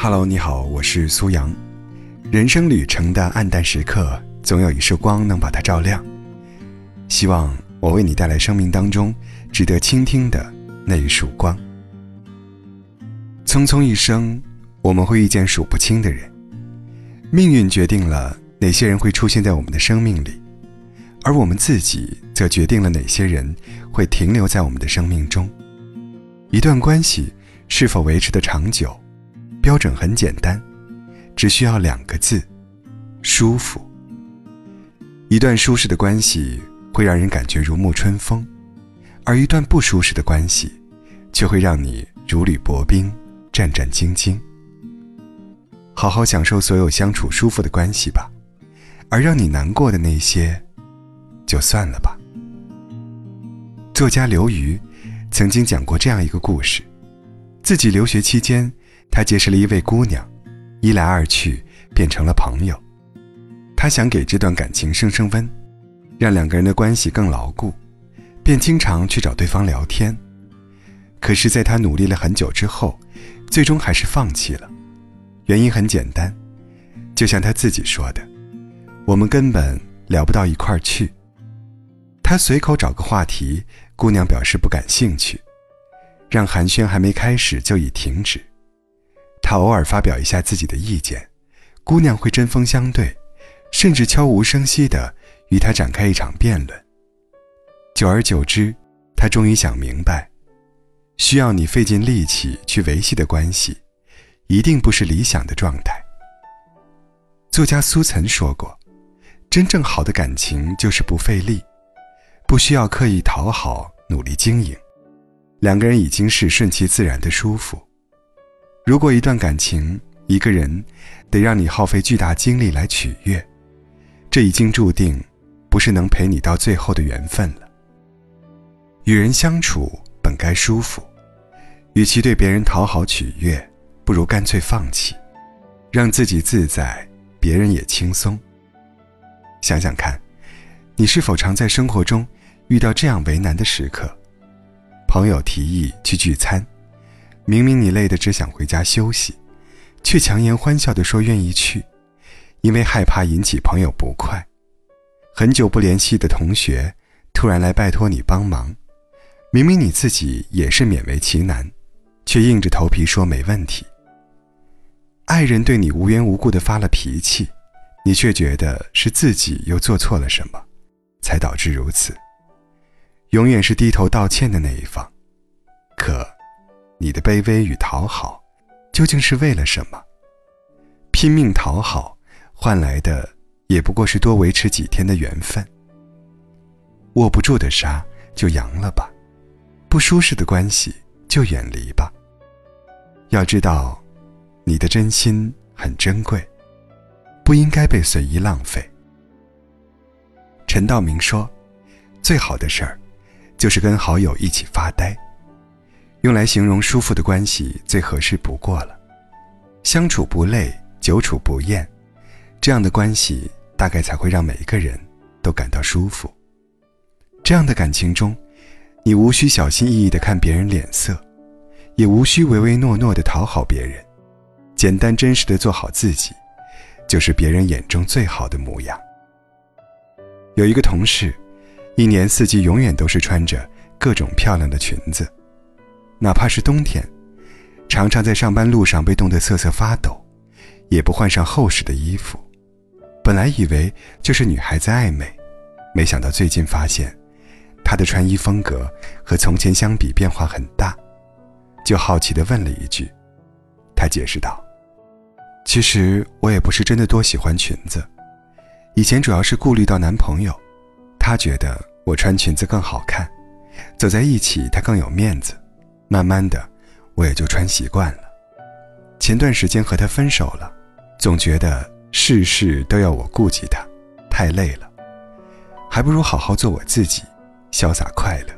Hello， 你好，我是苏阳。人生旅程的暗淡时刻，总有一束光能把它照亮。希望我为你带来生命当中值得倾听的那一束光。匆匆一生，我们会遇见数不清的人，命运决定了哪些人会出现在我们的生命里，而我们自己则决定了哪些人会停留在我们的生命中。一段关系是否维持得长久，标准很简单，只需要两个字：舒服。一段舒适的关系会让人感觉如沐春风，而一段不舒适的关系却会让你如履薄冰，战战兢兢。好好享受所有相处舒服的关系吧，而让你难过的那些就算了吧。作家刘瑜曾经讲过这样一个故事，自己留学期间他结识了一位姑娘，一来二去变成了朋友。他想给这段感情升升温，让两个人的关系更牢固，便经常去找对方聊天。可是在他努力了很久之后，最终还是放弃了。原因很简单，就像他自己说的，我们根本聊不到一块儿去。他随口找个话题，姑娘表示不感兴趣，让寒暄还没开始就已停止。他偶尔发表一下自己的意见，姑娘会针锋相对，甚至悄无声息地与他展开一场辩论。久而久之，他终于想明白，需要你费尽力气去维系的关系，一定不是理想的状态。作家苏岑说过，真正好的感情就是不费力，不需要刻意讨好，努力经营，两个人已经是顺其自然的舒服。如果一段感情，一个人得让你耗费巨大精力来取悦，这已经注定不是能陪你到最后的缘分了。与人相处本该舒服，与其对别人讨好取悦，不如干脆放弃，让自己自在，别人也轻松。想想看，你是否常在生活中遇到这样为难的时刻？朋友提议去聚餐，明明你累得只想回家休息，却强颜欢笑地说愿意去，因为害怕引起朋友不快。很久不联系的同学突然来拜托你帮忙，明明你自己也是勉为其难，却硬着头皮说没问题。爱人对你无缘无故地发了脾气，你却觉得是自己又做错了什么，才导致如此。永远是低头道歉的那一方，可你的卑微与讨好究竟是为了什么？拼命讨好换来的也不过是多维持几天的缘分。握不住的沙就扬了吧，不舒适的关系就远离吧。要知道，你的真心很珍贵，不应该被随意浪费。陈道明说，最好的事儿就是跟好友一起发呆，用来形容舒服的关系最合适不过了。相处不累，久处不厌，这样的关系大概才会让每一个人都感到舒服。这样的感情中，你无需小心翼翼地看别人脸色，也无需唯唯诺诺地讨好别人，简单真实地做好自己，就是别人眼中最好的模样。有一个同事，一年四季永远都是穿着各种漂亮的裙子，哪怕是冬天，常常在上班路上被冻得瑟瑟发抖，也不换上厚实的衣服。本来以为就是女孩子爱美，没想到最近发现，她的穿衣风格和从前相比变化很大，就好奇地问了一句。她解释道，其实我也不是真的多喜欢裙子，以前主要是顾虑到男朋友，他觉得我穿裙子更好看，走在一起他更有面子，慢慢的，我也就穿习惯了。前段时间和他分手了，总觉得事事都要我顾及他，太累了，还不如好好做我自己，潇洒快乐。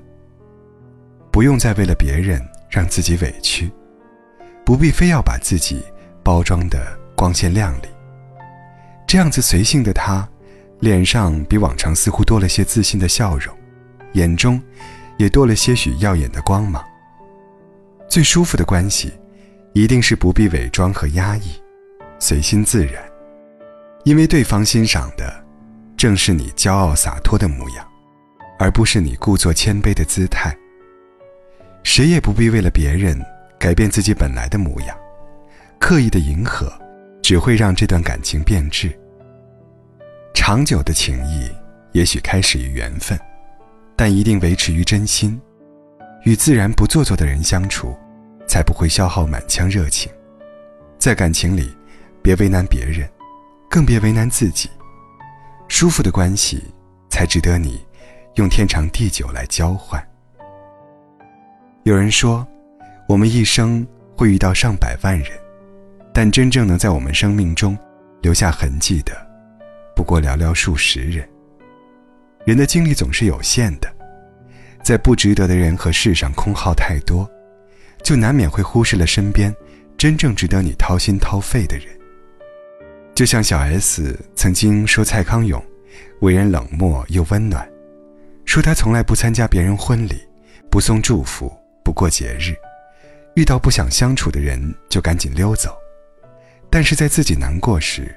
不用再为了别人让自己委屈，不必非要把自己包装得光鲜亮丽。这样子随性的他，脸上比往常似乎多了些自信的笑容，眼中也多了些许耀眼的光芒。最舒服的关系，一一定是不必伪装和压抑，随心自然，因为对方欣赏的正是你骄傲洒脱的模样，而不是你故作谦卑的姿态。谁也不必为了别人改变自己本来的模样，刻意的迎合只会让这段感情变质。长久的情谊也许开始于缘分，但一定维持于真心。与自然不做作的人相处，才不会消耗满腔热情。在感情里，别为难别人，更别为难自己。舒服的关系才值得你用天长地久来交换。有人说，我们一生会遇到上百万人，但真正能在我们生命中留下痕迹的，不过寥寥数十人。人的精力总是有限的，在不值得的人和事上空耗太多，就难免会忽视了身边真正值得你掏心掏肺的人。就像小 S 曾经说蔡康永为人冷漠又温暖，说他从来不参加别人婚礼，不送祝福，不过节日，遇到不想相处的人就赶紧溜走。但是在自己难过时，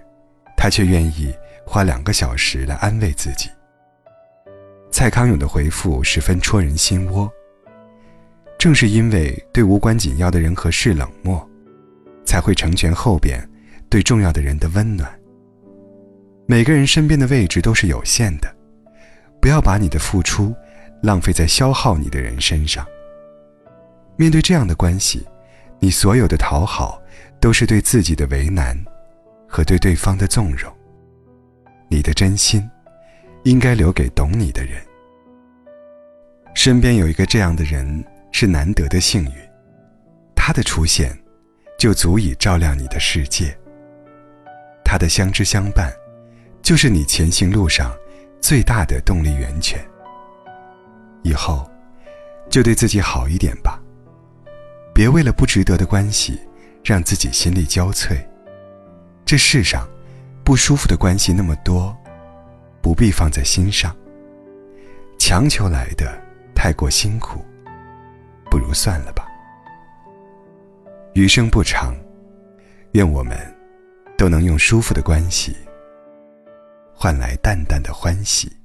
他却愿意花2个小时来安慰自己。蔡康永的回复十分戳人心窝，正是因为对无关紧要的人和事冷漠，才会成全后边对重要的人的温暖。每个人身边的位置都是有限的，不要把你的付出浪费在消耗你的人身上。面对这样的关系，你所有的讨好都是对自己的为难和对对方的纵容。你的真心应该留给懂你的人。身边有一个这样的人是难得的幸运，他的出现就足以照亮你的世界。他的相知相伴就是你前行路上最大的动力源泉。以后就对自己好一点吧，别为了不值得的关系让自己心力交瘁。这世上不舒服的关系那么多，不必放在心上，强求来的太过辛苦，不如算了吧。余生不长，愿我们都能用舒服的关系换来淡淡的欢喜。